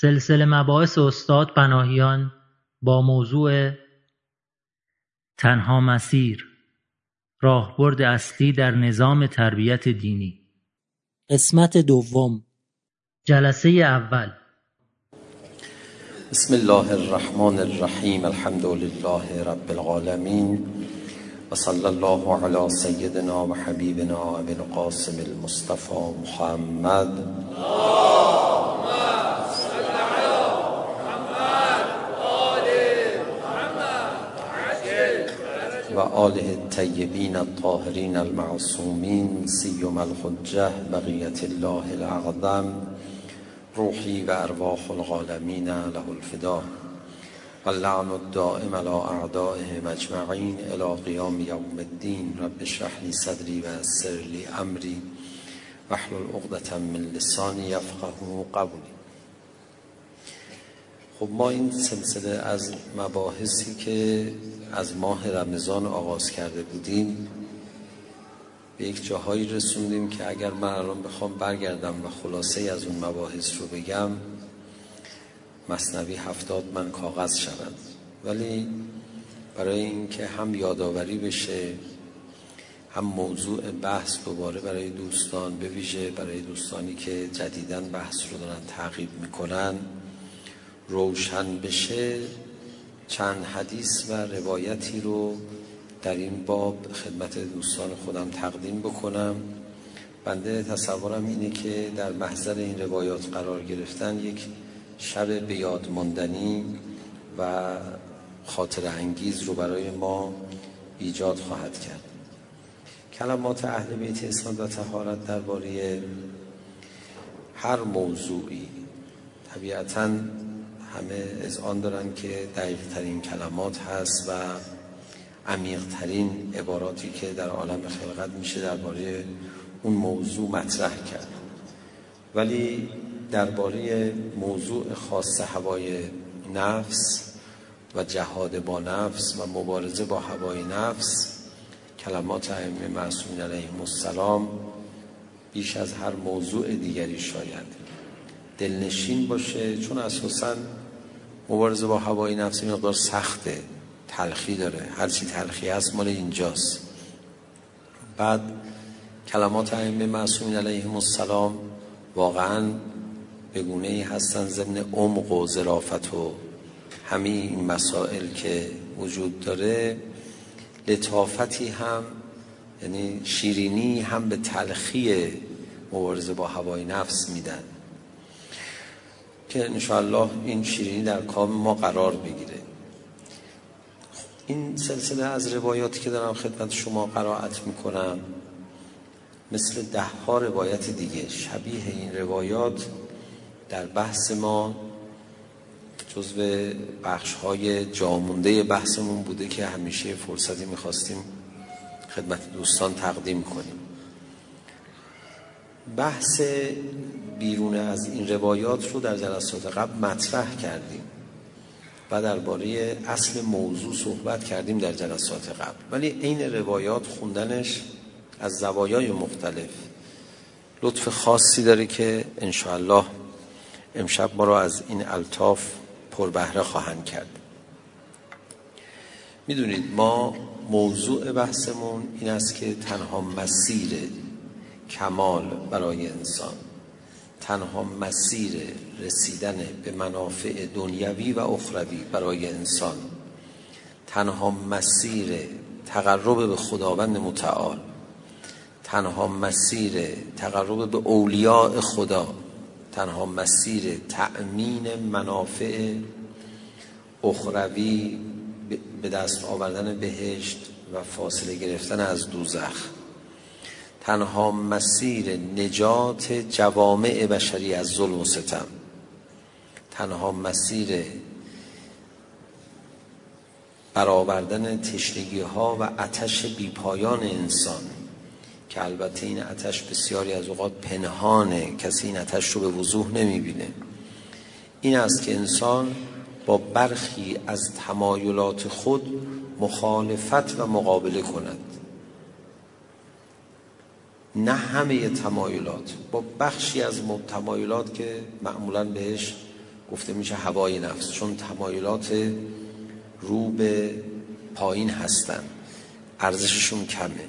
سلسله مباحث استاد پناهیان با موضوع تنها مسیر، راهبرد اصلی در نظام تربیت دینی، قسمت دوم، جلسه اول. بسم الله الرحمن الرحیم، الحمد لله رب العالمین و صلی الله علی سیدنا و حبیبنا ابی القاسم المصطفى محمد. اللهم صل علی محمد و آل محمد و آله الطیبین الطاهرین المعصومین، سیما الحجه بقیة الله الاعظم، روحی و ارواح العالمین له الفدا، اللعن الدائم على اعدائهم اجمعین الى قیام یوم الدین. رب اشرح لی صدری و یسر لی امری واحلل عقدة من لسانی یفقهوا قولی. خب ما این سلسله از مباحثی که از ماه رمضان آغاز کرده بودیم به یک جاهایی رسوندیم که اگر من الان بخوام برگردم و خلاصه از اون مباحث رو بگم، مثنوی 70 من کاغذ شود. ولی برای اینکه هم یادآوری بشه، هم موضوع بحث دوباره برای دوستان، به ویژه برای دوستانی که جدیداً بحث رو دارن تعقیب میکنن، روشن بشه، چند حدیث و روایتی رو در این باب خدمت دوستان خودم تقدیم بکنم. بنده تصورم اینه که در محضر این روایات قرار گرفتن یک شب به یاد ماندنی و خاطره انگیز رو برای ما ایجاد خواهد کرد. کلمات اهل بیت اسلام و طهارت درباره هر موضوعی طبیعتاً همه اذعان دارن که دقیق ترین کلمات هست و عمیق ترین عباراتی که در عالم خلقت میشه درباره اون موضوع مطرح کرد. ولی درباره موضوع خاص هوای نفس و جهاد با نفس و مبارزه با هوای نفس، کلمات ائمه معصومین علیهم السلام بیش از هر موضوع دیگری شاید دلنشین باشه، چون اساساً مبارزه با هوای نفس این مقدار سخته، تلخی داره، هر چی تلخی هست مال اینجاست. بعد کلمات ائمه معصومین علیهم السلام واقعاً به گونه‌ای هستن ضمن عمق و ظرافت و همه این مسائل که وجود داره، لطافتی هم، یعنی شیرینی هم به تلخی مبارزه با هوای نفس میدن که انشاءالله این شیرینی در کام ما قرار بگیره. این سلسله از روایاتی که دارم خدمت شما قرائت میکنم مثل ده ها روایت دیگه شبیه این روایات در بحث ما جزو بخش‌های جامونده بحثمون بوده که همیشه فرصتی می‌خواستیم خدمت دوستان تقدیم کنیم. بحث بیرون از این روایات رو در جلسات قبل مطرح کردیم و درباره اصل موضوع صحبت کردیم در جلسات قبل، ولی این روایات خوندنش از زوایای مختلف لطف خاصی داره که انشاءالله امشب ما رو از این الطاف پربهره خواهند کرد. میدونید ما موضوع بحثمون این است که تنها مسیر کمال برای انسان، تنها مسیر رسیدن به منافع دنیوی و اخروی برای انسان، تنها مسیر تقرب به خداوند متعال، تنها مسیر تقرب به اولیاء خدا، تنها مسیر تأمین منافع اخروی به دست آوردن بهشت و فاصله گرفتن از دوزخ، تنها مسیر نجات جوامع بشری از ظلم و ستم، تنها مسیر برآوردن تشنگی ها و آتش بیپایان انسان که البته این آتش بسیاری از اوقات پنهانه، کسی این آتش رو به وضوح نمیبینه. این است که انسان با برخی از تمایلات خود مخالفت و مقابله کند. نه همه تمایلات، با بخشی از تمایلات که معمولاً بهش گفته میشه هوای نفس، چون تمایلات رو به پایین هستن، ارزششون کمه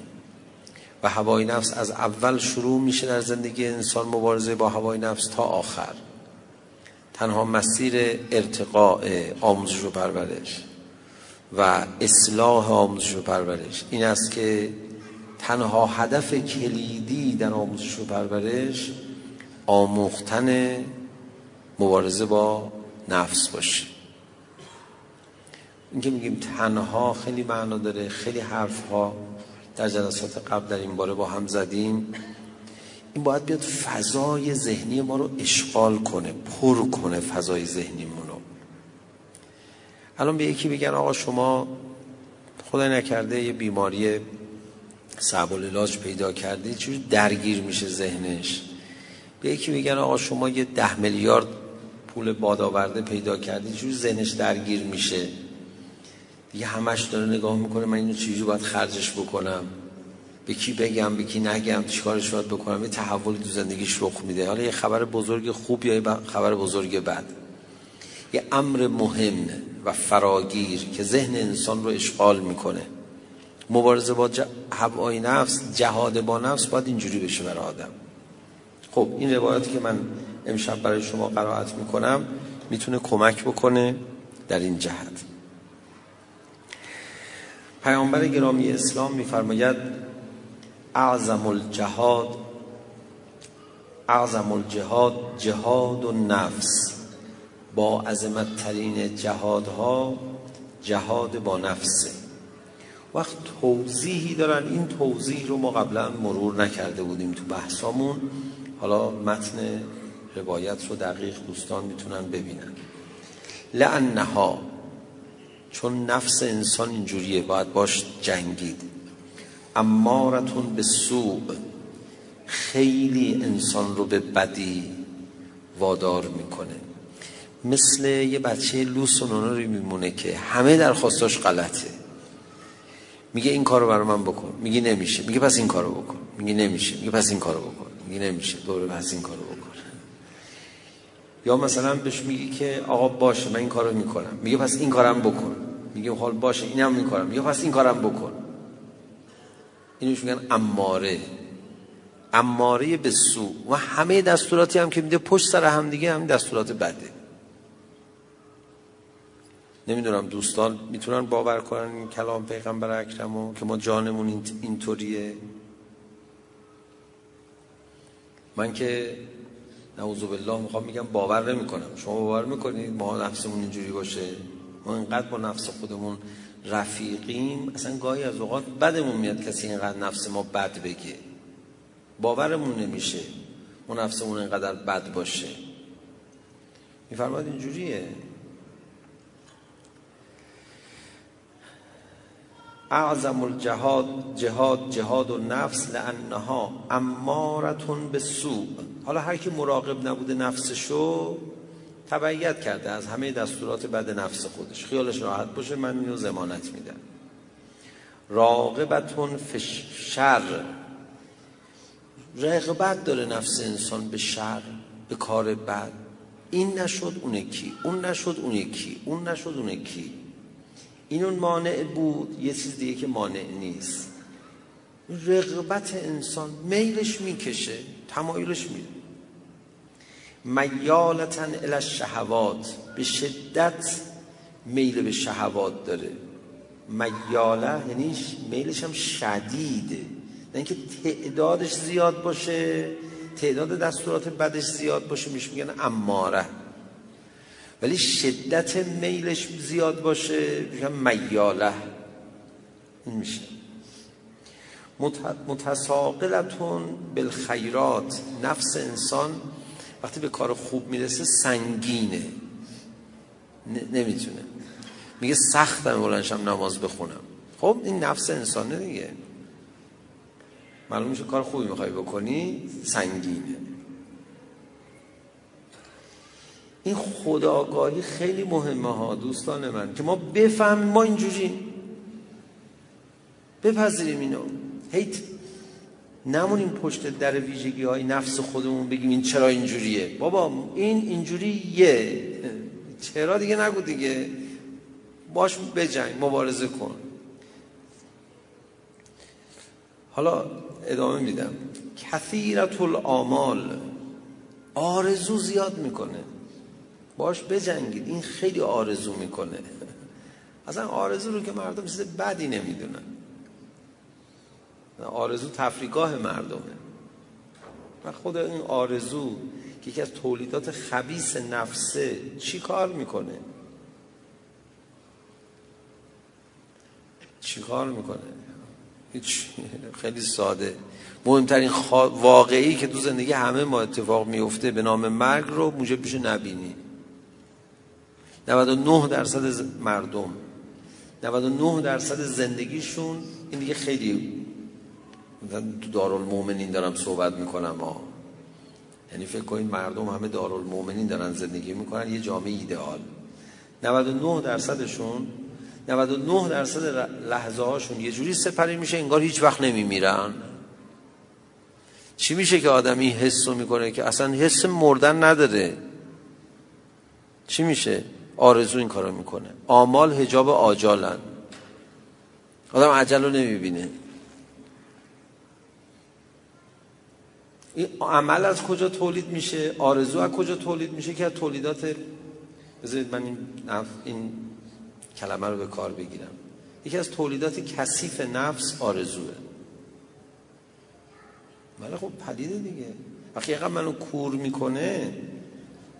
و هوای نفس از اول شروع میشه در زندگی انسان، مبارزه با هوای نفس تا آخر. تنها مسیر ارتقاء آموزش و پرورش و اصلاح آموزش و پرورش این است که تنها هدف کلیدی در آموزش و پرورش آموختن مبارزه با نفس باشه. این که میگیم تنها خیلی معنا داره، خیلی حرف ها در جلسات قبل در این باره با هم زدیم. این باید بیاد فضای ذهنی ما رو اشغال کنه، پر کنه فضای ذهنیمون رو. الان به یکی بگن آقا شما خدا نکرده یه بیماری صعب العلاج پیدا کرده، چجوری درگیر میشه ذهنش. به یکی بگن آقا شما یه 10 میلیارد پول بادآورده پیدا کرده، چجوری ذهنش درگیر میشه، دیگه همش داره نگاه میکنه من اینو چجوری باید خرجش بکنم، به کی بگم، به کی نگم، چیکارش باید بکنم. یه تحولی تو زندگیش رخ میده، حالا یه خبر بزرگ خوب یا یه خبر بزرگ بد، یه امر مهم و فراگیر که ذهن انسان رو اشغال میکنه. مبارزه با هوای نفس، جهاد با نفس باید اینجوری بشه برای آدم. خب این روایاتی که من امشب برای شما قرائت میکنم میتونه کمک بکنه در این جهت. پیامبر گرامی اسلام میفرماید اعظم الجهاد جهاد و نفس، با عظمت ترین جهادها جهاد با نفسه. وقت توضیحی دارن، این توضیح رو ما قبلا مرور نکرده بودیم تو بحثامون، حالا متن روایت رو دقیق دوستان میتونن ببینن. لعنها، چون نفس انسان اینجوریه باید باش جنگید. امارتون به سوء، خیلی انسان رو به بدی وادار میکنه. مثل یه بچه لوس و نونوری میمونه که همه درخواستاش غلطه. میگه این کارو برای من بکن، میگه نمیشه، میگه پس این کارو بکن، میگه نمیشه، میگه پس این کارو بکن، میگه نمیشه، دوباره پس این کارو بکن. یا مثلا بهش میگی که آقا باشه من این کارو میکنم، میگه پس این کارم بکن، میگه خب باشه اینم میکنم، میگه پس این کارم بکن. اینوش میگن اماره به سو. و همه دستوراتی هم که میده پشت سر هم دیگه همین دستورات بده. نمیدونم دوستان میتونن باور کنن این کلام پیغمبر اکرمو که ما جانمون اینطوریه. من که نعوذ بالله میخوام میگم باور نمیکنم. شما باور میکنید ما نفسمون اینجوری باشه؟ ما اینقدر با نفس خودمون رفیقیم، اصلا گاهی از اوقات بدمون میاد کسی اینقدر نفس ما بد بگه، باورمون نمیشه ما نفسمون اینقدر بد باشه. میفرماید اینجوریه. اعظم الجهاد جهاد و نفس لانها امارتون به سوء. حالا هر کی مراقب نبوده نفسشو تبعیت کرده از همه دستورات بد نفس خودش، خیالش راحت باشه من اینو ضمانت میدم. راغبتون فشر، رغبت داره نفس انسان به شر، به کار بد. این نشد اون یکی، اون نشد اون یکی، اون نشد اون یکی، این اون مانع بود یه چیز دیگه که مانع نیست. رغبت انسان، میلش میکشه، تمایلش میره. میالتن الی الشهوات، به شدت میل به شهوات داره. میاله یعنی میلش هم شدیده، نه اینکه تعدادش زیاد باشه، تعداد دستورات بدش زیاد باشه، میشه میگن اماره. ولی شدت میلش زیاد باشه میشه میاله. این میشه متساقلتون بالخیرات، نفس انسان وقتی به کار خوب میرسه سنگینه، نمیتونه، میگه سختم بلندشم نماز بخونم. خب این نفس انسانه دیگه، معلوم میشه کار خوبی میخوای بکنی سنگینه. این خودآگاهی خیلی مهمه ها دوستان من، که ما بفهمیم ما اینجوری، بپذیریم اینو. هی نمونیم پشت در ویژگی‌های نفس خودمون بگیم این چرا اینجوریه. بابا این اینجوریه، چرا دیگه نگو دیگه، باش بجنگ، مبارزه کن. حالا ادامه میدم. کثیرت الآمال، آرزو زیاد میکنه، باش بجنگید. این خیلی آرزو میکنه، اصلا آرزو رو که مردم چیز بدی نمیدونن، آرزو تفریحگاه مردمه. و خود این آرزو که یکی از تولیدات خبیث نفسه چی کار میکنه؟ چی کار میکنه؟ هیچ. خیلی ساده. مهمترین واقعی که تو زندگی همه ما اتفاق میفته به نام مرگ رو موجب میشه نبینی. 99% مردم 99% زندگیشون این دیگه. خیلی تو دارالمؤمنین دارم صحبت میکنم ها، یعنی فکر کنید مردم همه دارالمؤمنین دارن زندگی میکنن، یه جامعه ایدئال. 99%شون 99% لحظه هاشون یه جوری سپری میشه انگار هیچ وقت نمیمیرن. چی میشه که آدمی حس رو میکنه که اصلا حس مردن نداره؟ چی میشه؟ آرزو این کارو میکنه. آمال حجاب آجالن، آدم عجل رو نمیبینه. این عمل از کجا تولید میشه؟ آرزو از کجا تولید میشه؟ که از تولیدات، بذارید من این کلمه رو به کار بگیرم، یکی از تولیدات کثیف نفس آرزوه. ولی خب پدیده دیگه. وقتی یقا منو کور میکنه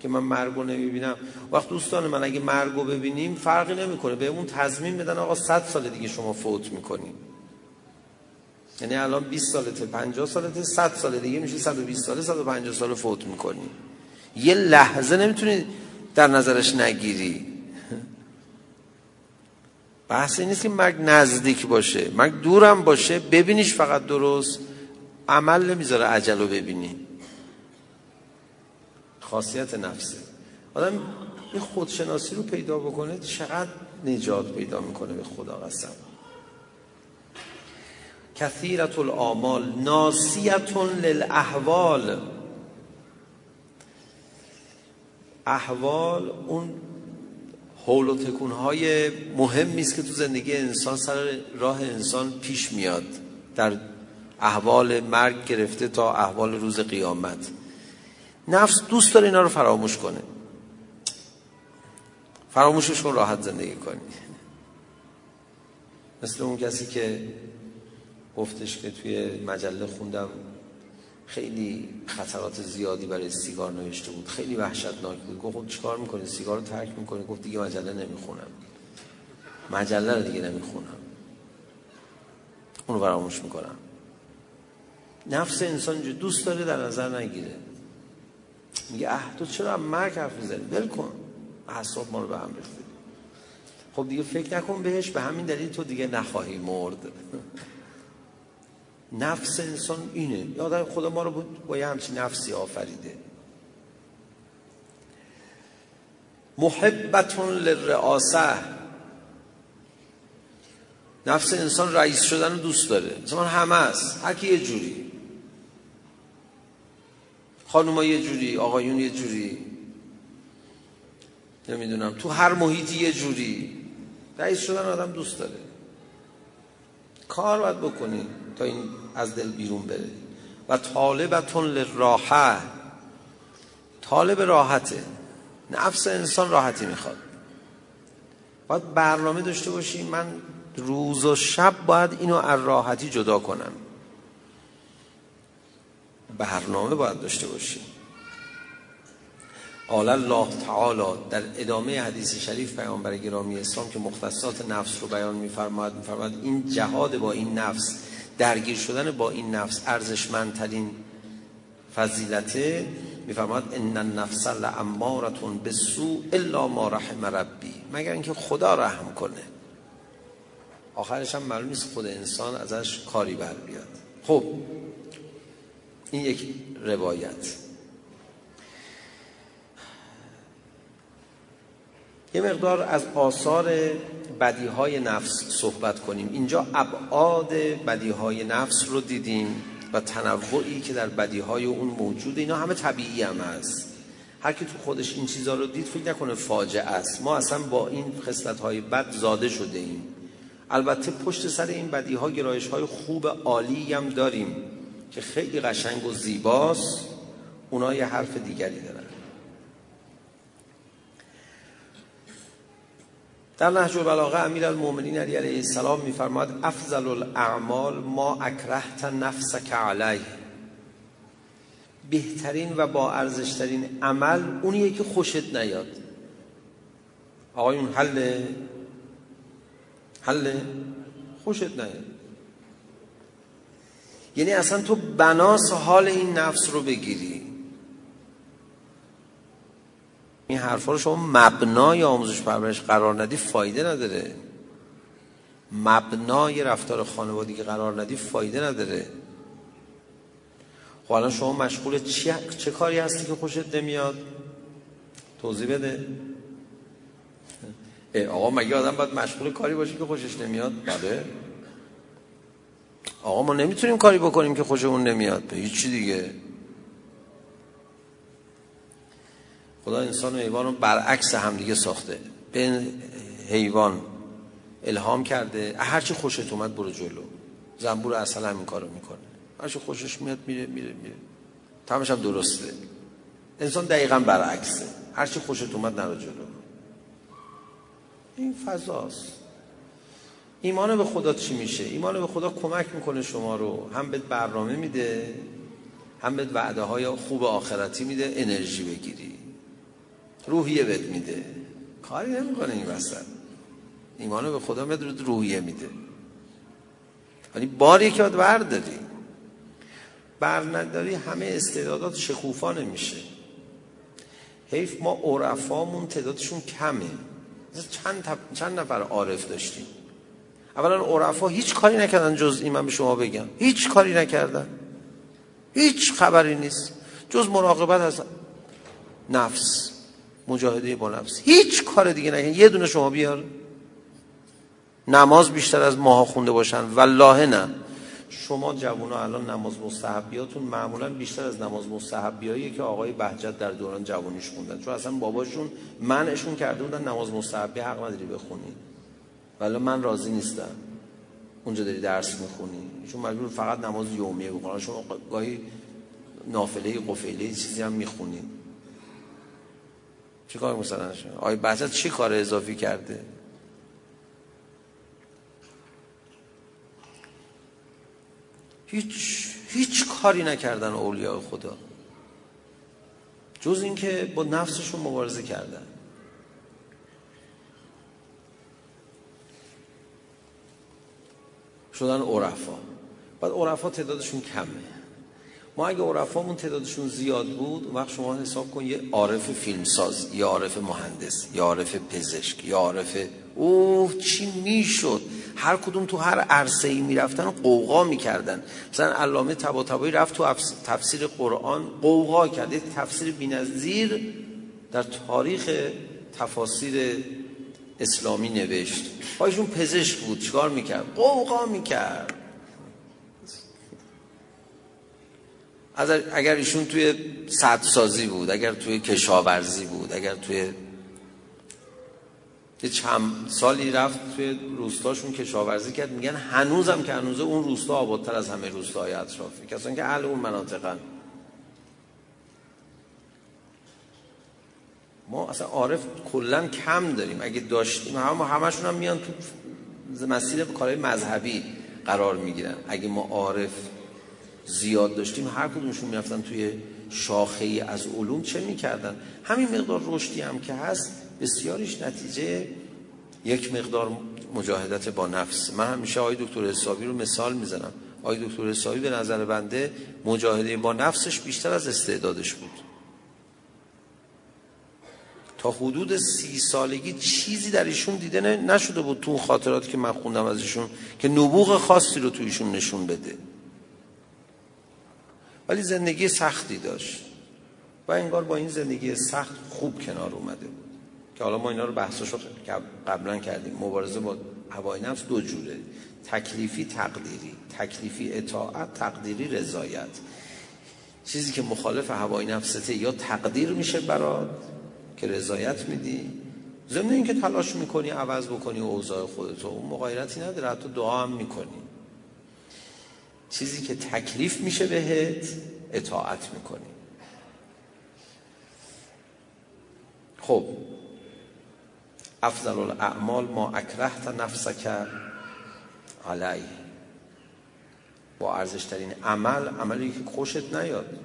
که من مرگو نمیبینم، وقت دوستان من اگه مرگو ببینیم فرقی نمیکنه، بهمون تضمین بدن آقا 100 سال دیگه شما فوت میکنیم. یعنی الان 20 سالته، 50 سالته، 100 سال دیگه میشه 120 ساله، 150 سال فوت میکنی. یه لحظه نمیتونی در نظرش نگیری. بحث این نیست که مرگ نزدیک باشه، مرگ دورم باشه ببینیش، فقط درست عمل نمیذاره عجل رو ببینی. خاصیت نفسه. آدم این خودشناسی رو پیدا بکنه چقدر نجات پیدا میکنه. به خدا قسم. کثیرت الآمال ناسیتون للاحوال. احوال اون حول و تکونهای مهمی است که تو زندگی انسان سر راه انسان پیش میاد، در احوال مرگ گرفته تا احوال روز قیامت. نفس دوست داره اینا رو فراموش کنه، فراموششون راحت زندگی کنی. مثل اون کسی که گفتش که توی مجله خوندم خیلی خطرات زیادی برای سیگار نوشته بود، خیلی وحشتناک بود. گفت خب چیکار میکنی؟ سیگار رو ترک میکنی؟ گفت دیگه مجله نمیخونم، مجله رو دیگه نمیخونم، اونو فراموش میکنم. نفس انسان جو دوست داره در نظر نگیره، میگه اه تو چرا مرگ حرف میزنی؟ ول کن، اعصاب ما رو به هم ریختی، خب دیگه فکر نکن بهش، به همین دلیل تو دیگه نخواهی مرد. نفس انسان اینه. یادم خدا ما رو با یه همچین نفسی آفریده. محبتون للرئاسه. نفس انسان رئیس شدن رو دوست داره. انسان همه است، هر کی یه جوری، خانوما یه جوری، آقایون یه جوری، نمیدونم تو هر محیطی یه جوری. رئیس شدن آدم دوست داره. کار باید بکنی تا این از دل بیرون بره. و طالبتون للراحه. طالب راحته. نفس انسان راحتی میخواد. باید برنامه داشته باشی، من روز و شب باید اینو از راحتی جدا کنم. برنامه باید داشته باشی. قال الله تعالی، در ادامه حدیث شریف پیامبر گرامی اسلام که مختصات نفس رو بیان می‌فرماید، می‌فرماید این جهاد با این نفس، درگیر شدن با این نفس ارزشمندترین فضیلته. می‌فرماید ان النفس لاماره بالسوء الا ما رحم ربی، مگر اینکه خدا رحم کنه. آخرش هم معلوم نیست خود انسان ازش کاری بر بیاد. خب این یک روایت. یه مقدار از آثار بدیهای نفس صحبت کنیم. اینجا ابعاد بدیهای نفس رو دیدیم. و تنوعی که در بدیهای اون موجود، اینا همه طبیعی هم هست. هر کی تو خودش این چیزا رو دید فکر نکنه فاجعه است. ما اصلا با این خصلت‌های بد زاده شده ایم. البته پشت سر این بدیها گرایش‌های خوب عالی هم داریم که خیلی قشنگ و زیباست، اونا یه حرف دیگری دارن. در نهج البلاغه امیرالمؤمنین علی علیه السلام می‌فرماید افضل الاعمال ما اکرهت نفسک علیه، بهترین و با ارزشترین عمل اونیه که خوشت نیاد. آقایون حله خوشت نیاد، یعنی اصلا تو بناس حال این نفس رو بگیری. این حرفا رو شما مبنای آموزش پرورش قرار ندی فایده نداره، مبنای رفتار خانوادگی قرار ندی فایده نداره. خب الان شما مشغول چه کاری هستی که خوشت نمیاد؟ توضیح بده. آقا مگه آدم باید مشغول کاری باشه که خوشش نمیاد؟ بله آقا، ما نمیتونیم کاری بکنیم که خوشمون نمیاد، به هیچی دیگه. خدا انسان و حیوان رو برعکس هم دیگه ساخته، به حیوان الهام کرده هرچی خوشت اومد برو جلو. زنبور عسل همین کارو میکنه، هرچی خوشش میاد میره. تمامش هم درسته. انسان دقیقا برعکسه، هرچی خوشت اومد نرو جلو. این فضاست. ایمان به خدا چی میشه؟ ایمان به خدا کمک میکنه شما رو، هم بهت برنامه میده، هم بهت وعده های خوب آخرتی میده، انرژی بگیری، روحیه بهت میده. کاری نمیکنه این وسط. ایمان به خدا بهت روحیه میده، ولی باری که باید برداری، برنداری همه استعدادات شکوفا نمیشه. حیف ما عرفامون تعدادشون کمه. چند نفر عارف داشتیم؟ اولا عرفا هیچ کاری نکردن جز این، من به شما بگم هیچ کاری نکردن، هیچ خبری نیست جز مراقبت از نفس، مجاهده با نفس. هیچ کار دیگه نکردن. یه دونه شما بیار نماز بیشتر از ماها خونده باشن، والله نه. شما جوونا الان نماز مستحبیاتون معمولا بیشتر از نماز مستحبیایی که آقای بهجت در دوران جوانیش خوندن، چون اصلا باباشون منعشون کرده بودن نماز مستحبی حق نداری بخونی، ولی من راضی نیستم. اونجا داری درس میخونی، چون مجبور فقط نماز یومیه بخونن. شما گاهی نافله قفیله چیزی هم میخونی. چی کار مثلا شما؟ آقای بهجت چی کار اضافی کرده؟ هیچ کاری نکردن اولیاء خدا جز اینکه با نفسشون مبارزه کردن. شدن عرفا. بعد عرفا تعدادشون کمه. ما اگه عرفامون تعدادشون زیاد بود، وقت شما حساب کن یه عارف فیلمساز، یه عارف مهندس، یه عارف پزشک، یه عارف چی میشد. هر کدوم تو هر عرصه‌ای میرفتن قوقا میکردن. مثلا علامه طباطبایی رفت تو تفسیر قرآن قوقا کرد، یه تفسیر بی‌نظیر در تاریخ تفاسیر اسلامی نوشت. ایشون پزشک بود، چیکار میکرد؟ قوقا میکرد. اگر ایشون توی سدسازی بود، اگر توی کشاورزی بود، اگر توی چند سالی رفت توی روستاشون کشاورزی کرد، میگن هنوزم که هنوزه اون روستا آبادتر از همه روستاهای اطرافی، کسانی که اهل اون مناطقن. ما اصلا عارف کلا کم داریم. اگه داشتیم همشون هم میان تو مسیر کارهای مذهبی قرار میگیرن. اگه ما عارف زیاد داشتیم، هر کدومشون میرفتن توی شاخه‌ای از علوم چه میکردن. همین مقدار رشدی هم که هست، بسیاریش نتیجه یک مقدار مجاهدت با نفس. من همیشه آیه دکتر حسابی رو مثال میزنم. آیه دکتر حسابی به نظر بنده مجاهده با نفسش بیشتر از استعدادش بود. تا حدود 30 سالگی چیزی در ایشون دیده نشده بود تو خاطرات که من خوندم از ایشون که نبوغ خاصی رو تو ایشون نشون بده، ولی زندگی سختی داشت و انگار با این زندگی سخت خوب کنار اومده بود. که حالا ما اینا رو بحثاشو قبلا کردیم. مبارزه با هوای نفس دو جوره: تکلیفی، تقدیری. تکلیفی اطاعت، تقدیری رضایت. چیزی که مخالف هوای نفسته یا تقدیر میشه برات که رضایت میدی، ضمن اینکه تلاش میکنی عوض بکنی اوضاع خودت، اون مغایرتی نداره، حتی دعا هم میکنی. چیزی که تکلیف میشه بهت اطاعت میکنی. خب افضل الاعمال ما اکرهت نفسک علیه. با ارزشترین عمل، عملی که خوشت نیاد.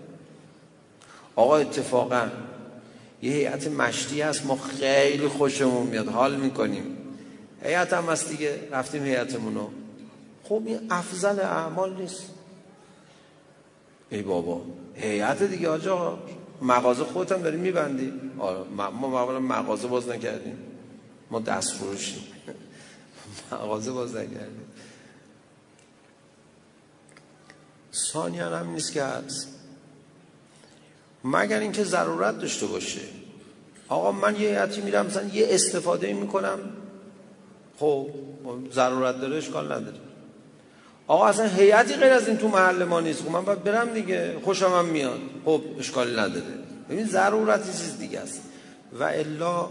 آقا اتفاقا یه هیئت مشتی هست ما خیلی خوشمون میاد، حال میکنیم، هیئت هم هست دیگه، رفتیم هیئتمونو. خب این افضل اعمال نیست. ای بابا هیئت دیگه آجا، مغازه خودت هم داری میبندی. آره ما اولا مغازه باز نکردیم، ما دست فروشیم مغازه باز نکردیم. ثانیاً هم نیست که هست، مگر اینکه ضرورت داشته باشه. آقا من یه هیئتی میرم مثلا یه استفاده میکنم، خب ضرورت داره، اشکال نداره. آقا اصلا هیئتی غیر از این تو محل ما نیست، خب من باید برم دیگه، خوشم هم میاد، خب اشکالی نداره. ببین ضرورت یه چیز دیگه است. و الا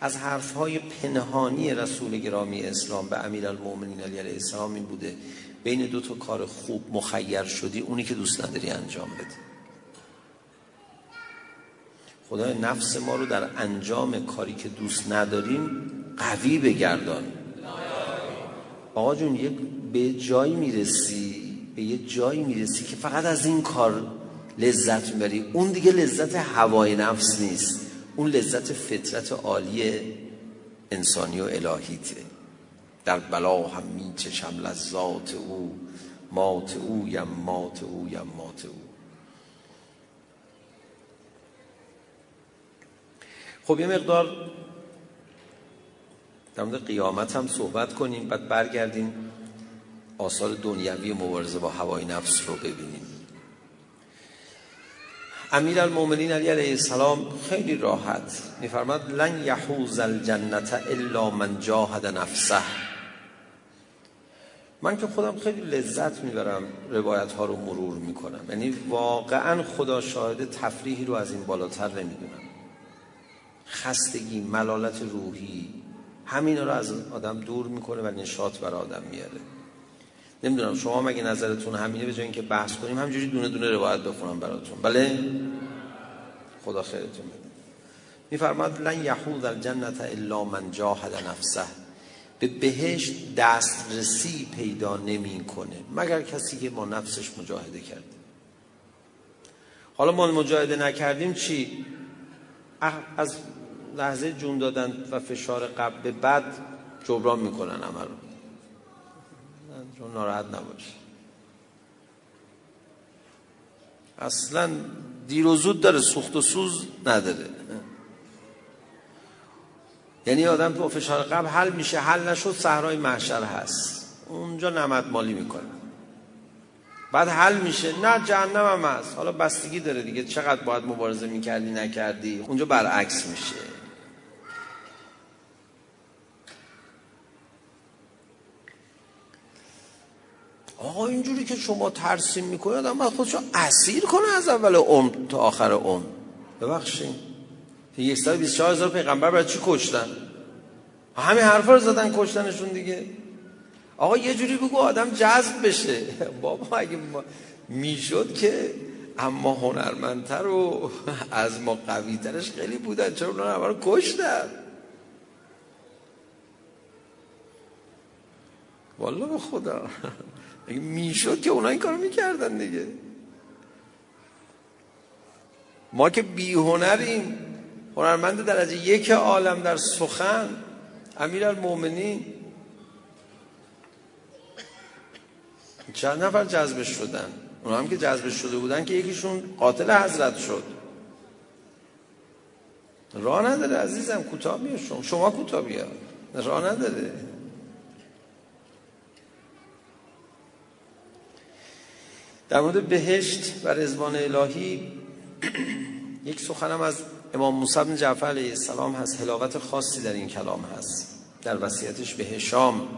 از حرفهای پنهانی رسول گرامی اسلام به امیرالمؤمنین علیه السلام این بوده: بین دو تا کار خوب مخیر شدی، اونی که دوست نداری انجام بده. خدای نفس ما رو در انجام کاری که دوست نداریم قوی بگردان. آقا جون یک به جایی میرسی، به یه جایی میرسی که فقط از این کار لذت میبری. اون دیگه لذت هوای نفس نیست، اون لذت فطرت عالی انسانی و الهیته. در بلا هم میچشم لذات او، مات او یم مات او یم مات او. خب یه مقدار در مورد قیامت هم صحبت کنیم، بعد برگردیم آثار دنیوی مبارزه با هوای نفس رو ببینیم. امیرالمؤمنین علی علیه السلام خیلی راحت میفرماد: لن یحوز الجنه الا من جاهد نفسه. من که خودم خیلی لذت میبرم روایت ها رو مرور میکنم، یعنی واقعا خدا شاهد تفریحی رو از این بالاتر نمیدونم. خستگی، ملالت روحی، همینا رو از آدم دور میکنه و نشاط برای آدم میاره. نمیدونم شما مگه نظرتون همینه؟ به جای اینکه بحث کنیم همینجوری دونه دونه روایت بخونم براتون. بله خدا خیرتون بده. میفرماد لن یحوز الجنه الا من جاهد نفسه. به بهشت دسترسی پیدا نمیکنه مگر کسی که با نفسش مجاهده کرده. حالا ما مجاهده نکردیم چی؟ از لحظه جون دادن و فشار قبل به بعد جبران میکنن همه رو. چون ناراحت نباش، اصلا دیر و زود داره، سوخت و سوز نداره. یعنی آدم تو فشار قبل حل میشه، حل نشد صحرای محشر هست، اونجا نمد مالی میکنه. بعد حل میشه، نه جهنم هم هست. حالا بستگی داره دیگه چقدر باید مبارزه میکردی نکردی، اونجا برعکس میشه. آقا اینجوری که شما ترسیم میکنید آدم باید خودشو اسیر کنه از اول عمر تا آخر عمر. ببخشید 124000 پیغمبر برای چی کشتن؟ همین حرفا رو زدن کشتنشون دیگه. آقا یه جوری بگو آدم جذب بشه. بابا اگه میشد که اما هنرمندتر و از ما قویترش خیلی بودن، چرا اونا همه رو کشتن؟ والله به خدا اگه میشد که اونا این کارو میکردن دیگه. ما که بی هنریم، هنرمند درجه یک عالم در سخن امیرالمؤمنین. چند نفر جذبش شدن؟ اونا هم که جذبش شده بودن که یکیشون قاتل حضرت شد. راه نداره عزیزم، کوتاه بیا. شما کوتاه بیا، راه نداره. در مورد بهشت و رضوان الهی یک سخنم از امام موسی بن جعفر علیه السلام هست، حلاوت خاصی در این کلام هست. در وصیتش به هشام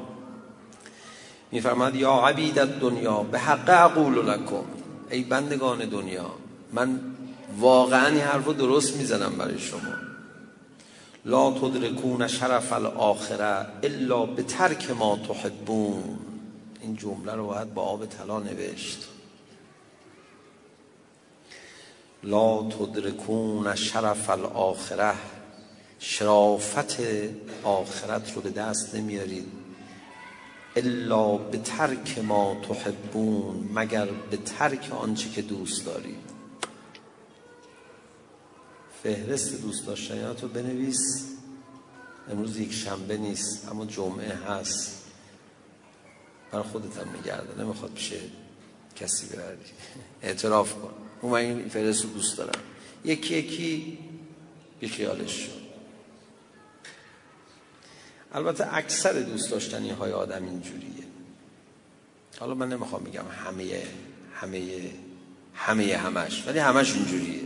میفرماد: یا عبید الدنیا به حق اقول لکم، ای بندگان دنیا، من واقعا این حرفو درست میزنم برای شما. لا تدرکون شرف الاخره الا به ترک ما تحبون. این جمله رو باید با آب طلا نوشت. لا تدرکون شرف الاخره، شرافت آخرت رو به دست نمیارید. الا به ترک ما تحبون، مگر به ترک آنچه که دوست دارید. فهرست دوست داشتنیاتو بنویس. امروز یک شنبه نیست، اما جمعه هست، برای خودت هم میگرده، نمیخواد پیش کسی بردی، اعتراف کن من این فهرست رو دوست دارم. یکی یکی بی خیالش شد. البته اکثر دوست داشتنی های آدم اینجوریه. حالا من نمیخوام بگم همش، ولی همش اینجوریه.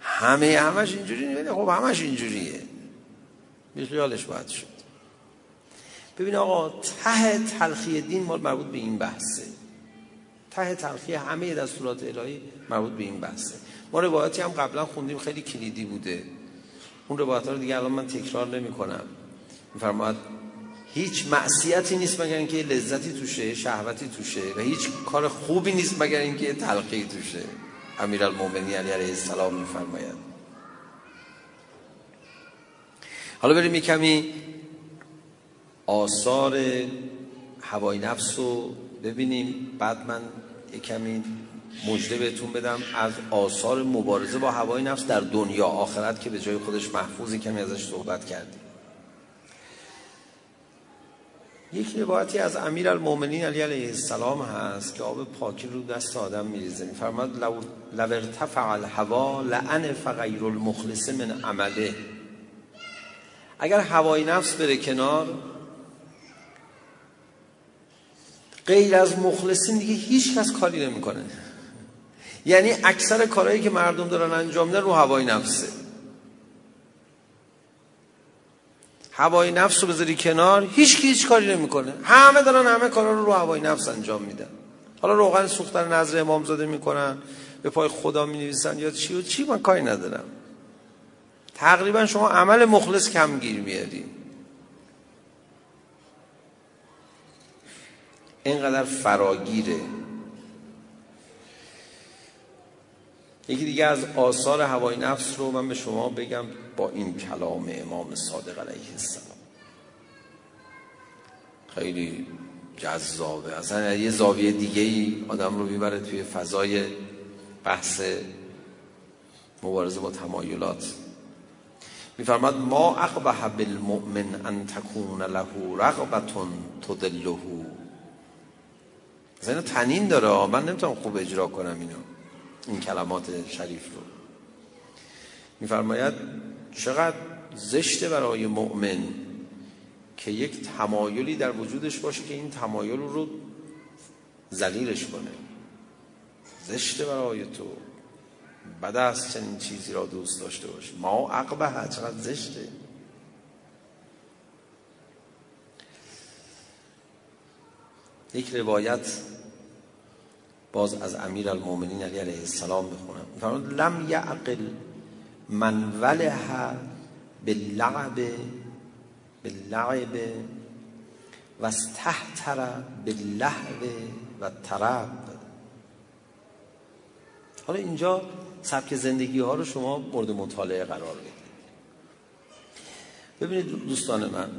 همش اینجوری نیست، خب همش اینجوریه. بی خیالش باید شد. ببین آقا، ته تلخی دین مربوط به این بحثه. ته تلخی همه دستورات الهی مربوط به این بحثه. ما روایاتی هم قبلا خوندیم خیلی کلیدی بوده. اون روایات رو دیگه الان من تکرار نمی‌کنم. می‌فرماید هیچ معصیتی نیست مگر اینکه لذتی توشه، شهوتی توشه، و هیچ کار خوبی نیست مگر اینکه تلخی توشه. امیرالمؤمنین علیه السلام می‌فرمایند. حالا بریم کمی آثار هوای نفس رو ببینیم، بعد من یک کمی مجده بهتون بدم از آثار مبارزه با هوای نفس در دنیا. آخرت که به جای خودش محفوظی، کمی ازش صحبت کردیم. یک روایتی از امیرالمؤمنین علیه السلام هست که آب پاکی رو دست آدم میریزه. میفرماد: لو ارتفع الهوا لانف غیر المخلص من عمله. اگر هوای نفس بره کنار، غیر از مخلصین دیگه هیچ کس کاری نمیکنه. یعنی اکثر کارهایی که مردم دارن انجام میدن رو هوای نفسه. هوای نفس رو بذاری کنار، هیچ کاری نمیکنه. همه دارن همه کارا رو هوای نفس انجام میدن. حالا روغن سوختن نظر امامزاده میکنن، به پای خدا مینویسن، یا چی و چی، من کاری ندارم. تقریبا شما عمل مخلص کم گیر میاری. اینقدر فراگیره. یکی دیگه از آثار هوای نفس رو من به شما بگم با این کلام امام صادق علیه السلام. خیلی جذابه، اصلا یه زاویه دیگه‌ای آدم رو میبره توی فضای بحث مبارزه با تمایلات. میفرماد: ما اقبح بالمؤمن ان تكون له رغبه تدله. زینا تنین داره، من نمیتونم خوب اجرا کنم اینو، این کلمات شریف رو. میفرماید چقدر زشته برای مؤمن که یک تمایلی در وجودش باشه که این تمایل رو ذلیلش کنه. زشته برای تو، بد است چنین چیزی را دوست داشته باش. ما اقبحه، چقدر زشته. یک روایت باز از امیرالمؤمنین علی علیه السلام بخونم. فرمود: لم یعقل من ولها باللعب و استهتر باللهو و تراب. حالا اینجا سبک زندگی ها رو شما مورد مطالعه قرار بدید. ببینید دوستان من،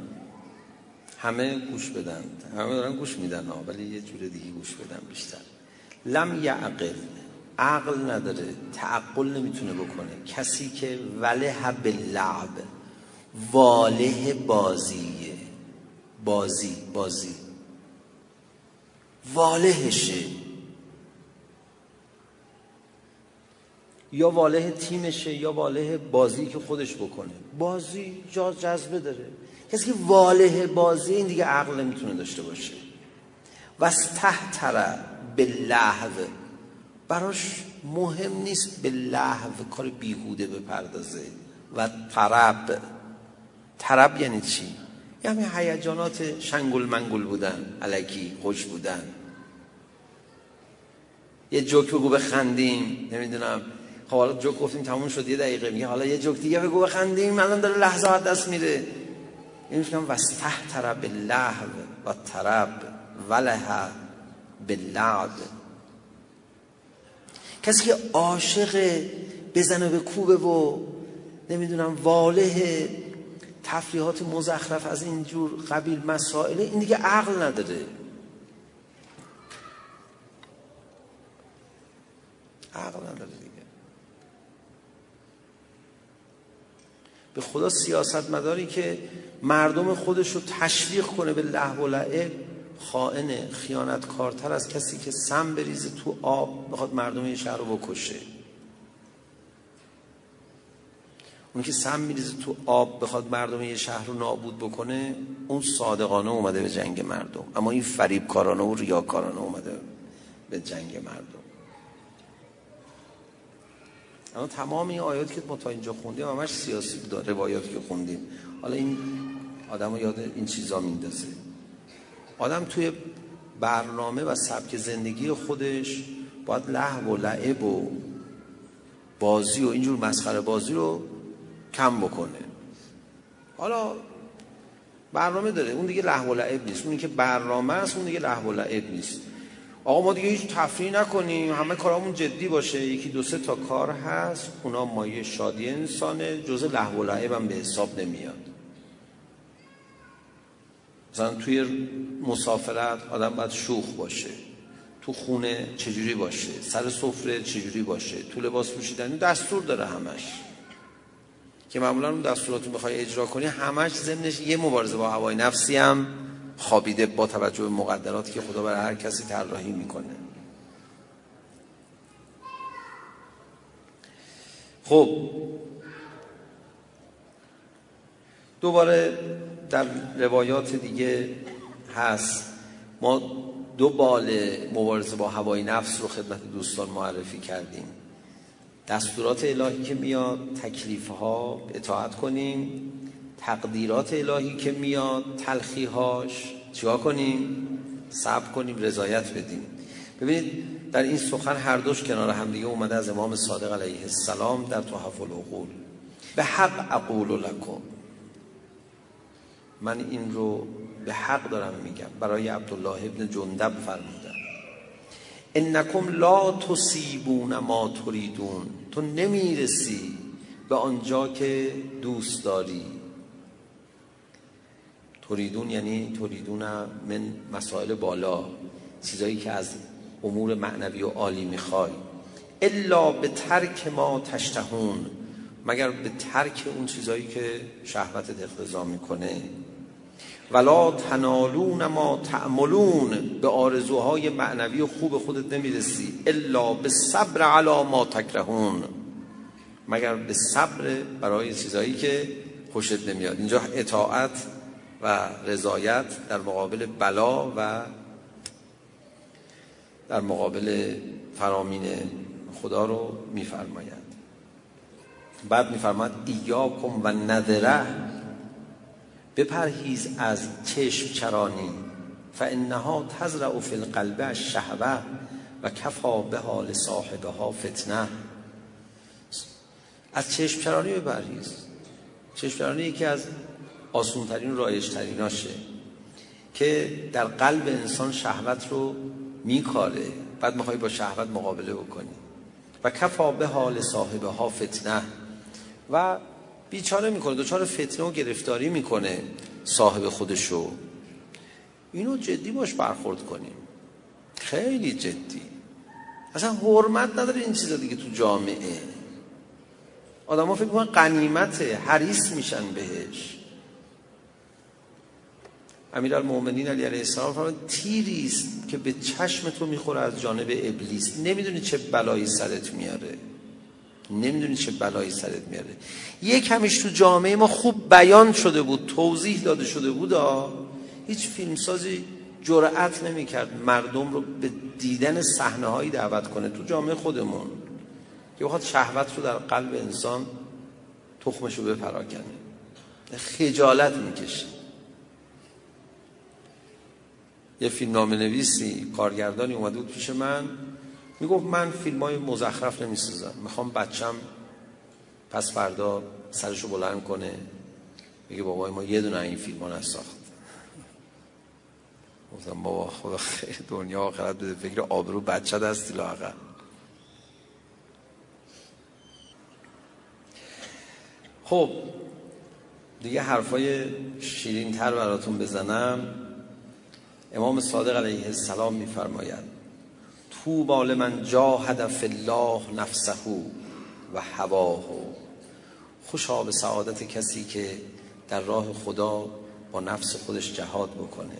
همه گوش بدن، همه دارن گوش میدن، ولی یه جور دیگه گوش بدن بیشتر. لم یعقل، عقل نداره، تعقل نمیتونه بکنه. کسی که ولح باللعب، واله بازیه، بازی والهشه، یا واله تیمشه، یا واله بازی که خودش بکنه. بازی جذبه داره. کسی که واله بازی، این دیگه عقل نمیتونه داشته باشه. واستهتر باللهو، براش مهم نیست به لهو کار بیهوده بپردازه و طرب یعنی چی؟ یعنی هیجانات شنگل منگل بودن، الکی خوش بودن، یه جوک بگو بخندیم، نمیدونم خب حالا جوک گفتیم تموم شد یه دقیقه، میگه حالا یه جوک دیگه بگو بخندیم، الان داره لحظه ها دست میره. این میگم واستح طرب اللهو و طرب ولها باللعب. کسی که عاشق بزنه به کوبه و نمیدونم واله تفریحات مزخرف از اینجور قبیل مسائل، این دیگه عقل نداره. عقل نداره دیگه. به خدا سیاستمداری که مردم خودش رو تشویق کنه به لهو و لعب خائنه، خیانتکارتر از کسی که سم بریزه تو آب بخواد مردم یه شهر رو بکشه. اون که سم میریزه تو آب بخواد مردم یه شهر رو نابود بکنه، اون صادقانه اومده به جنگ مردم، اما این فریبکارانه و ریاکارانه اومده به جنگ مردم. اما تمام این آیات که ما تا اینجا خوندیم همش سیاسی داره، روایاتی که خوندیم. حالا این آدمو یاد این چیزا میندازه. آدم توی برنامه و سبک زندگی خودش باید لهو و لعب و بازی و اینجور مسخره بازی رو کم بکنه. حالا برنامه داره، اون دیگه لهو و لعب نیست. اونی که برنامه است اون دیگه لهو و لعب نیست. آقا ما دیگه هیچ تفریح نکنیم، همه کارامون جدی باشه، یکی دو سه تا کار هست اونا مایه شادی انسانه، جزء لهو و لعب هم به حساب نمیاد. مثلا توی مسافرت آدم باید شوخ باشه، تو خونه چجوری باشه، سر سفره چجوری باشه، تو لباس پوشیدن دستور داره همش، که معمولا اون دستوراتو میخوای اجرا کنی همش ضمنش یه مبارزه با هوای نفسی هم خابیده با توجه به مقدراتی که خدا برای هر کسی طراحی میکنه. خب دوباره در روایات دیگه هست، ما دو بال مبارزه با هوای نفس رو خدمت دوستان معرفی کردیم. دستورات الهی که میاد تکلیفها اطاعت کنیم، تقدیرات الهی که میاد تلخیهاش چیا کنیم؟ صبر کنیم، رضایت بدیم. ببینید در این سخن هر دوش کنار هم دیگه اومده از امام صادق علیه السلام در تحف العقول. به حق اقول لکم، من این رو به حق دارم میگم، برای عبدالله ابن جندب فرمودن انکم لا تصیبون ما تریدون، تو نمیرسی به آنجا که دوست داری. تریدون یعنی تریدون من مسائل بالا، چیزایی که از امور معنوی و عالی میخوای. الا به ترک ما تشتهون، مگر به ترک اون چیزایی که شهوتت اقتضا میکنه. ولا تنالون ما تعملون، به آرزوهای معنوی و خوب خودت نمیرسی. الا به صبر علی ما تکرهون، مگر به صبر برای چیزایی که خوشت نمیاد. اینجا اطاعت و رضایت در مقابل بلا و در مقابل فرامین خدا رو میفرماید. بعد میفرماید ایاکم و نذره، بپرهیز از چشم چرانی، فانها تزرع فی القلب الشهوه و کفا بها لصاحبها فتنه. از چشم چرانی بپرهیز. چشم چرانی یکی از آسونترین رایجتریناشه که در قلب انسان شهوت رو میکاره، بعد میخوای با شهوت مقابله بکنی. و کفا بها لصاحبها فتنه، و بیچاره میکنه، دوچار فتنه و گرفتاری میکنه صاحب خودشو. اینو جدی باش برخورد کنیم، خیلی جدی. اصلا حرمت نداره این چیزا دیگه تو جامعه. آدم ها فکر میکنن غنیمته، حریص میشن بهش. امیرالمؤمنین علی علیه السلام فرمود تیری است که به چشم تو میخوره از جانب ابلیس، نمیدونی چه بلایی سرت میاره، نمیدونی چه بلایی سرت میاره. یک همیش تو جامعه ما خوب بیان شده بود، توضیح داده شده بود. هیچ فیلمسازی جرأت نمی‌کرد مردم رو به دیدن صحنه‌هایی دعوت کنه تو جامعه خودمون که بخواد شهوت رو در قلب انسان تخمش رو بپراکنه. خجالت می‌کشه. یه فیلمنامه‌نویسی کارگردانی اومده بود پیش من، میگفت من فیلم‌های مزخرف نمی‌سازم، میخوام بچم پس فردا سرشو بلند کنه میگه بابای ما یه دونه این فیلم‌ها نساخت. گفتم بابا خدا خیر دنیا آخرت بده، فکر آبرو بچه دستی لااقل. خب دیگه حرفای شیرین‌تر براتون بزنم. امام صادق علیه السلام میفرماید: طوبی لمن جاهد فی الله نفسه و هواه. خوشا به سعادت کسی که در راه خدا با نفس خودش جهاد بکنه.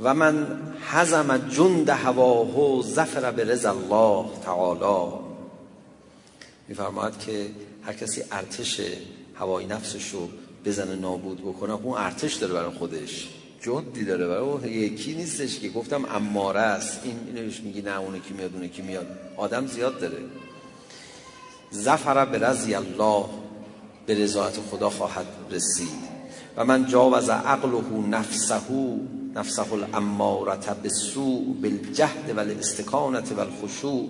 و من هزم جند هواه ظفر برضا الله تعالی. میفرماید که هر کسی ارتش هوای نفسش رو بزنه نابود بکنه، اون ارتش داره برای خودش، جندی داره برای اون، یکی نیستش که گفتم اماره است. اینوش میگی نه اون کی میاد اون کی میاد، آدم زیاد داره. ظفر برضی الله، به رضایت خدا خواهد رسید. و من جاوز عقله نفسه الاماره بالسوء بالجهد والاستکانه والخشوع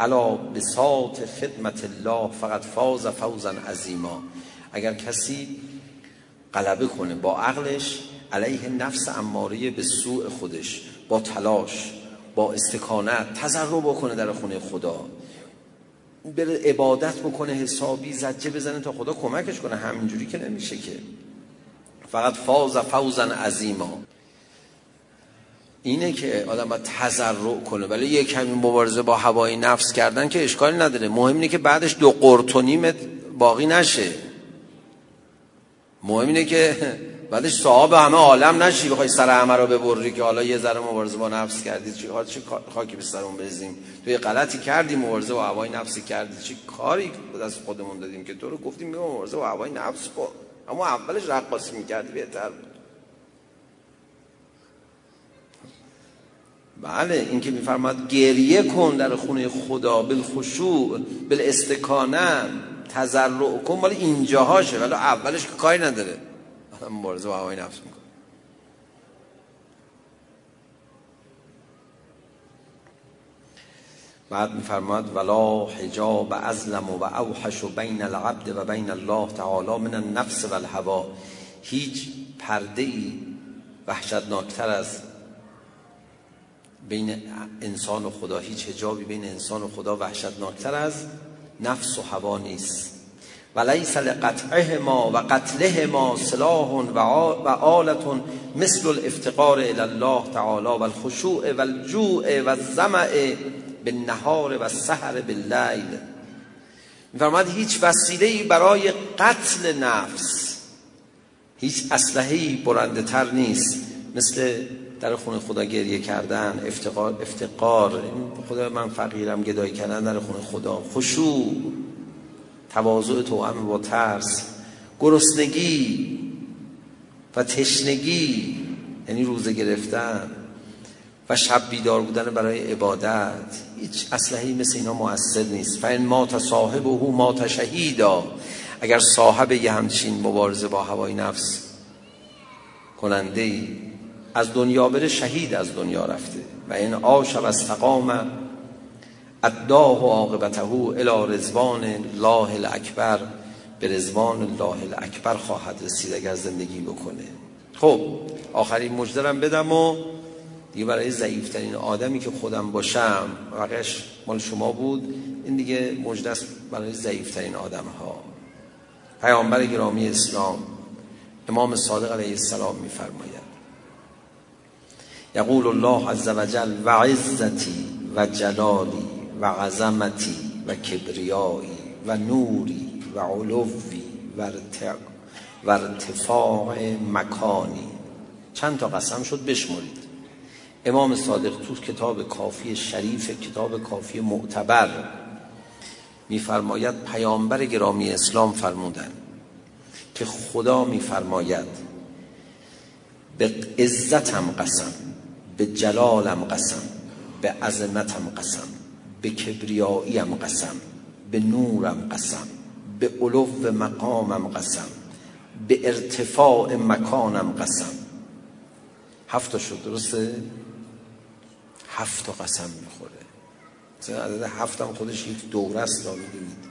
علا بساط خدمت الله فقط فاز فوزا عظیما. اگر کسی غلبه کنه با عقلش علیه نفس اماره به سوء خودش، با تلاش، با استکانت، تضرع بکنه در خونه خدا، بره عبادت بکنه، حسابی زجه بزنه تا خدا کمکش کنه، همینجوری که نمیشه که. فقط فاز فوزا عظیما. اینه که آدم باید تضرع کنه، ولی یک کمی مبارزه با هوای نفس کردن که اشکالی نداره، مهم اینه که بعدش دو قرت و نیمت باقی نشه، مهم اینه که بعدش صاحب همه عالم نشی، بخوای سر همه رو ببری که حالا یه ذره مبارزه با نفس کردی، چه خاکی به سرمون بریزیم، تو یه غلطی کردی مبارزه با هوای نفس کردی، چه کاری دست خودمون دادیم که تو رو گفتیم بیا مبارزه با هوای نفس کن، اما اولش رقاصی می‌کردی بهتر بود. بله این که می‌فرماد گریه کن در خونه خدا، بالخشوع بالاستکانه، تضرع کن، ولی اینجاهاشه، ولی اولش که کاری نداره، آدم مبارزه با هوای نفس میکنه. بعد می‌فرماد ولا حجاب اظلم و اوحش بین العبد و بین الله تعالی من النفس و الهوا. هیچ پرده‌ای وحشتناکتر از بین انسان و خدا، هیچ حجابی بین انسان و خدا وحشتناکتر از نفس و هوا نیست. ولیس لقطعهما و قتلهما سلاح و آلة مثل الافتقار الی الله تعالی و الخشوع و الجوع و الظمأ بالنهار و السحر باللیل. می‌فرماید هیچ وسیله‌ای برای قتل نفس، هیچ اسلحه‌ای برنده‌تر نیست مثل در خونه خدا گریه کردن، افتقار، خدا من فقیرم، گدایی کردن در خونه خدا، خشوع، تواضع توأم با ترس، گرسنگی و تشنگی یعنی روزه گرفتن و شب بیدار بودن برای عبادت. هیچ اسلحه‌ای مثل اینا مؤثر نیست. فإن مات صاحبه مات شهیدا. اگر صاحب یه همچین مبارزه با هوای نفس کننده‌ای از دنیا بره، شهید از دنیا رفته. و این عاش و استقام اداه و عاقبته الی رضوان الله الاکبر، به رضوان الله الاکبر خواهد رسید اگر زندگی بکنه. خب آخرین مجدرم بدم و دیگه برای ضعیفترین آدمی که خودم باشم، واقعش مال شما بود، این دیگه مجدست برای ضعیفترین آدم ها. پیامبر گرامی اسلام امام صادق علیه السلام میفرماید: یقول الله عز وجل و عزتی و جلالی و عظمتی و کبریایی و نوری و علوی و ارتفاع مکانی. چند تا قسم شد بشمرید. امام صادق تو کتاب کافی شریف، کتاب کافی معتبر، میفرماید پیامبر گرامی اسلام فرمودند که خدا میفرماید به عزتم قسم، به جلالم قسم، به عظمتم قسم، به کبریاییم قسم، به نورم قسم، به علو مقامم قسم، به ارتفاع مکانم قسم. 7 شد، درسته؟ 7 قسم میخوره. مثلا عدد 7 هم خودش یک دوره است، را میدونید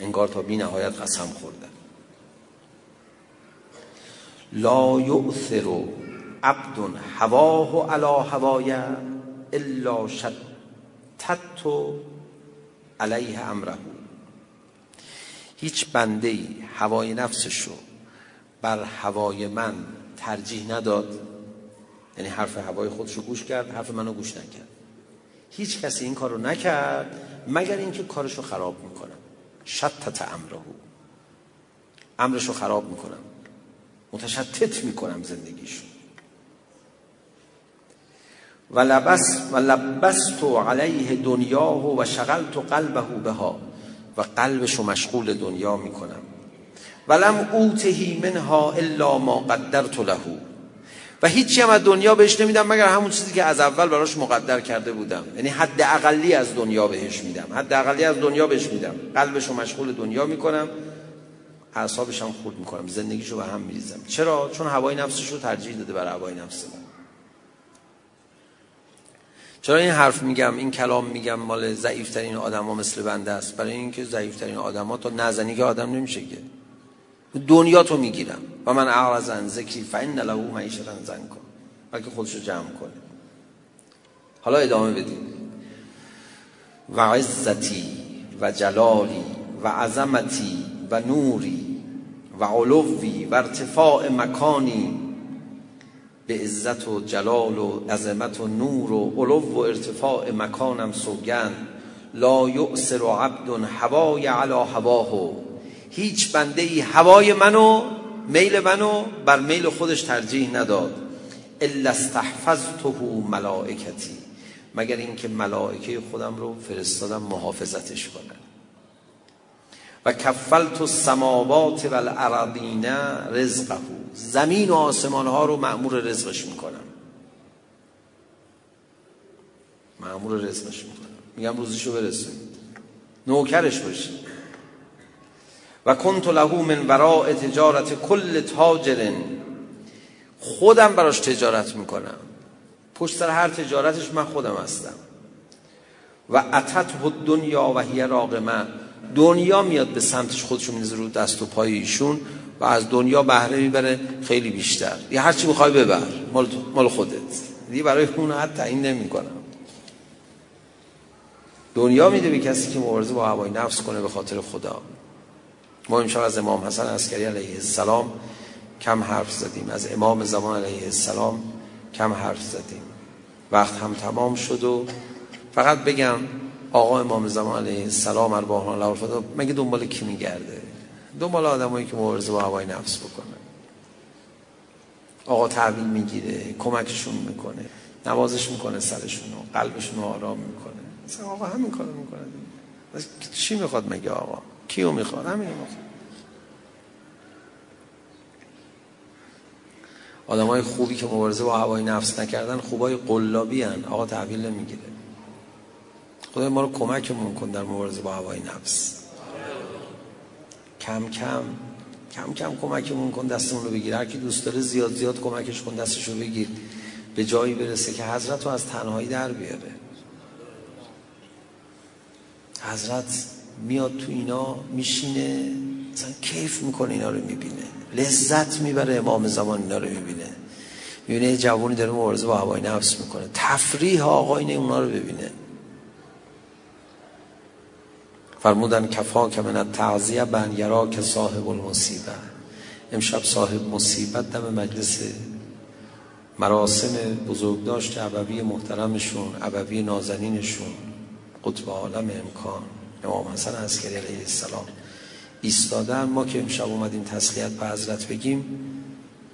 انگار تا بی نهایت قسم خوردن. لا یؤثر عبد هواه علی هوایه الا شتت علیه امره. هیچ بنده ای هوای نفسشو بر هوای من ترجیح نداد، یعنی حرف هوای خودشو گوش کرد، حرف منو گوش نکرد. هیچ کسی این کارو نکرد مگر اینکه کارشو خراب میکنم. شتت امره، امرشو خراب میکنم، متشتت میکنم زندگیشو. و لبست علیه دنیاه و شغلت قلبه بها، و قلبشو مشغول دنیا میکنم. ولم اوتهی منها الا ما قدرت له، و هیچی هم از دنیا بهش نمیدم مگر همون چیزی که از اول براش مقدر کرده بودم. یعنی حد اقلی از دنیا بهش میدم، حد اقلی از دنیا بهش میدم. قلبشو مشغول دنیا میکنم، اعصابش هم خورد میکنم، زندگیشو به هم میریزم. چرا؟ چون هوای نفسشو ترجیح داده بر هوای نفس من. چرا این حرف میگم، این کلام میگم مال ضعیف‌ترین آدم‌ها مثل بنده است؟ برای اینکه ضعیف‌ترین آدم‌ها تا نزنی که آدم نمیشه که. دنیا تو میگیرم. و من اعرض عن ذکری فإن له معیشة ضنکا، بلکه خودشو جمع کنه. حالا ادامه بدیم. و عزتی و جلالی و عظمتی و نوری و علوی و ارتفاع مکانی، به عزت و جلال و عظمت و نور و علو و ارتفاع مکانم سوگند. لا یؤثر عبد هوای علی هواه، هیچ بنده ای هوای منو، میل منو بر میل خودش ترجیح نداد. الا استحفظته ملائکتی، مگر اینکه ملائکه خودم رو فرستادم محافظتش کنن. و کفلت السماوات والارضین رزقه، زمین و آسمان ها رو مأمور رزقش میکنم. مأمور رزقش میکنم، میگم روزیشو برسونید، نوکرش باشید. و کنت له من وراء تجارت کل تاجر، خودم براش تجارت میکنم، پشت سر هر تجارتش من خودم هستم. و اتته الدنیا و هی راغمه، دنیا میاد به سمتش خودشو میذاره رو دست و پای ایشون و از دنیا بهره میبره خیلی بیشتر. یه هرچی میخوای ببر، مال خودت دیگه، برای اون حد تعیین نمیکنم. دنیا میده به کسی که مبارزه با هوای نفس کنه به خاطر خدا. ما امشب از امام حسن عسکری علیه السلام کم حرف زدیم، از امام زمان علیه السلام کم حرف زدیم، وقت هم تمام شد. و فقط بگم آقا امام زمان علیه السلام ارباح الله الفضل مگه دنبال کی میگرده؟ دنبال آدمایی که مبارزه با هوای نفس بکنه. آقا تعبیل میگیره، کمکشون میکنه، نوازش میکنه سرشونو، قلبشونو آرام میکنه. مثلا آقا همین کارو میکنه. چی میخواد مگه آقا؟ کیو میخواد؟ همین میخواد. آدمای خوبی که مبارزه با هوای نفس نکردن خوبای قلابی ان. آقا تعبیل نمیگیره. خدای ما رو کمکمون کن در مبارزه با هوای نفس. کم کم کمکمون کن، دستمون رو بگیر. هر کی دوست داره زیاد زیاد کمکش کن، دستش رو بگیر، به جایی برسه که حضرت رو از تنهایی در بیاره. حضرت میاد تو اینا میشینه، مثلا کیف میکنه، اینا رو میبینه، لذت میبره. امام زمان اینا رو میبینه یه جوانی داره مبارزه با هوای نفس میکنه، تفریح آقا اینه اونا رو ببینه. فرمودن کفاک من التعزیه بن یراک صاحب المصیبه. امشب صاحب مصیبت دم مجلس مراسم بزرگداشت ابوی محترمشون، ابوی نازنینشون، قطب عالم امکان امام حسن عسکری علیه السلام ایستادن. ما که امشب اومدیم تسلیت به حضرت بگیم،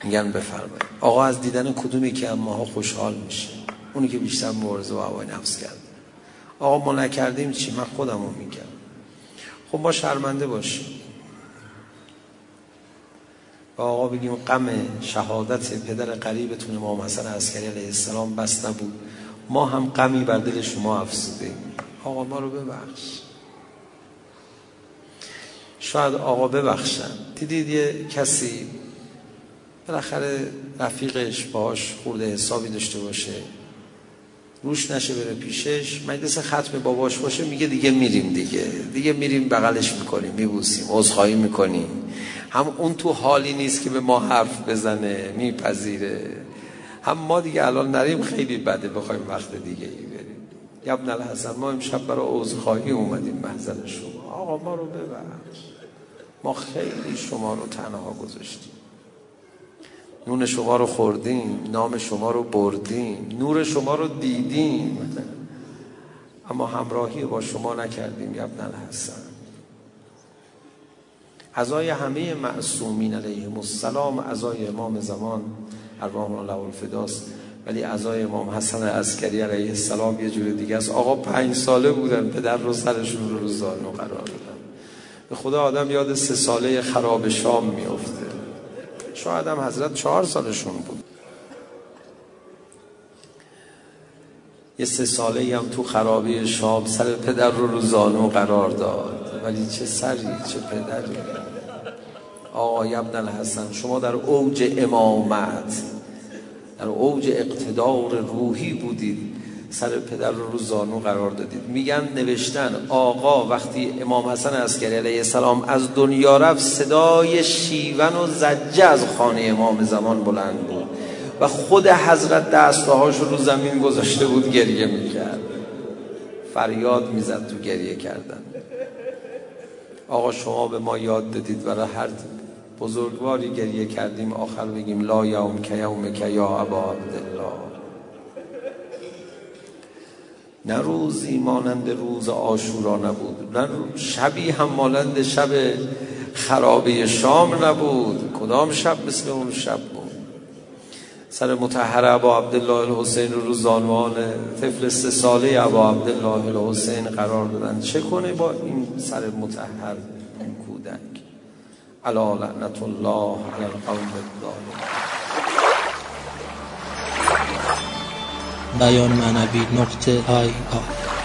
میگن بفرمایید. آقا از دیدن کدومی که ماها خوشحال میشه؟ اونی که بیشتر مبارزه با هوای نفس کرد. آقا ما نکردیم چی؟ من خودمو میگم. خب ما شرمنده باشیم و و آقا بگیم غم شهادت پدر قریبتون امام حسن عسکری علیه السلام بس نبود، ما هم غمی بر دل شما افزودیم، آقا ما رو ببخش. شاید آقا ببخشن. دیدید یه کسی بالاخره رفیقش باهاش خورده حسابی داشته باشه، روش نشه بره پیشش، مجلس ختم باباش باشه، میگه دیگه میریم، دیگه میریم بغلش میکنیم، میبوسیم، عذرخواهی میکنیم. هم اون تو حالی نیست که به ما حرف بزنه، میپذیره، هم ما دیگه الان نریم خیلی بده بخوایم وقت دیگه ای بریم. یبن الحسن ما امشب برای عذرخواهی اومدیم محضر شما، آقا ما رو ببخش، ما خیلی شما رو تنها گذاشتیم، نون شما رو خوردیم، نام شما رو بردیم، نور شما رو دیدیم، اما همراهی با شما نکردیم. یبن الحسن عزای همه معصومین علیهم السلام عزای امام زمان ارواحنا الله الفداست، ولی عزای امام حسن عسکری علیه السلام یه جور دیگه است. آقا 5 ساله بودن، پدر رو سرشون رو زانو قرار دادن. به خدا آدم یاد 3 ساله خراب شام میفته. شاید هم حضرت 4 سالشون بود. یه 3 ساله هم تو خرابی شام سر پدر رو زانو قرار داد، ولی چه سری، چه پدری. آقا ابن الحسن شما در اوج امامت، در اوج اقتدار روحی بودید، سر پدر رو زانو قرار دادید. میگن نوشتن آقا وقتی امام حسن عسکری علیه السلام از دنیا رفت، صدای شیون و زجه از خانه امام زمان بلند بود و خود حضرت دستهاش رو زمین گذاشته بود، گریه میکرد، فریاد میزد تو گریه کردن. آقا شما به ما یاد دادید، برای هر بزرگواری گریه کردیم، آخر بگیم لا یوم که یوم که یا ابا عبدالله. نه روزی مانند روز عاشورا نبود، نه شبی هم مانند شب خرابه شام نبود، کدام شب مثل اون شب بود. سر مطهر ابا عبدالله الحسین رو زانوان طفل 3 ساله ابا عبدالله الحسین قرار دادن. چه کنه با این سر مطهر این کودک؟ علا لعنت الله علی القوم الظالمین. بیان معنوی نقطه آی آ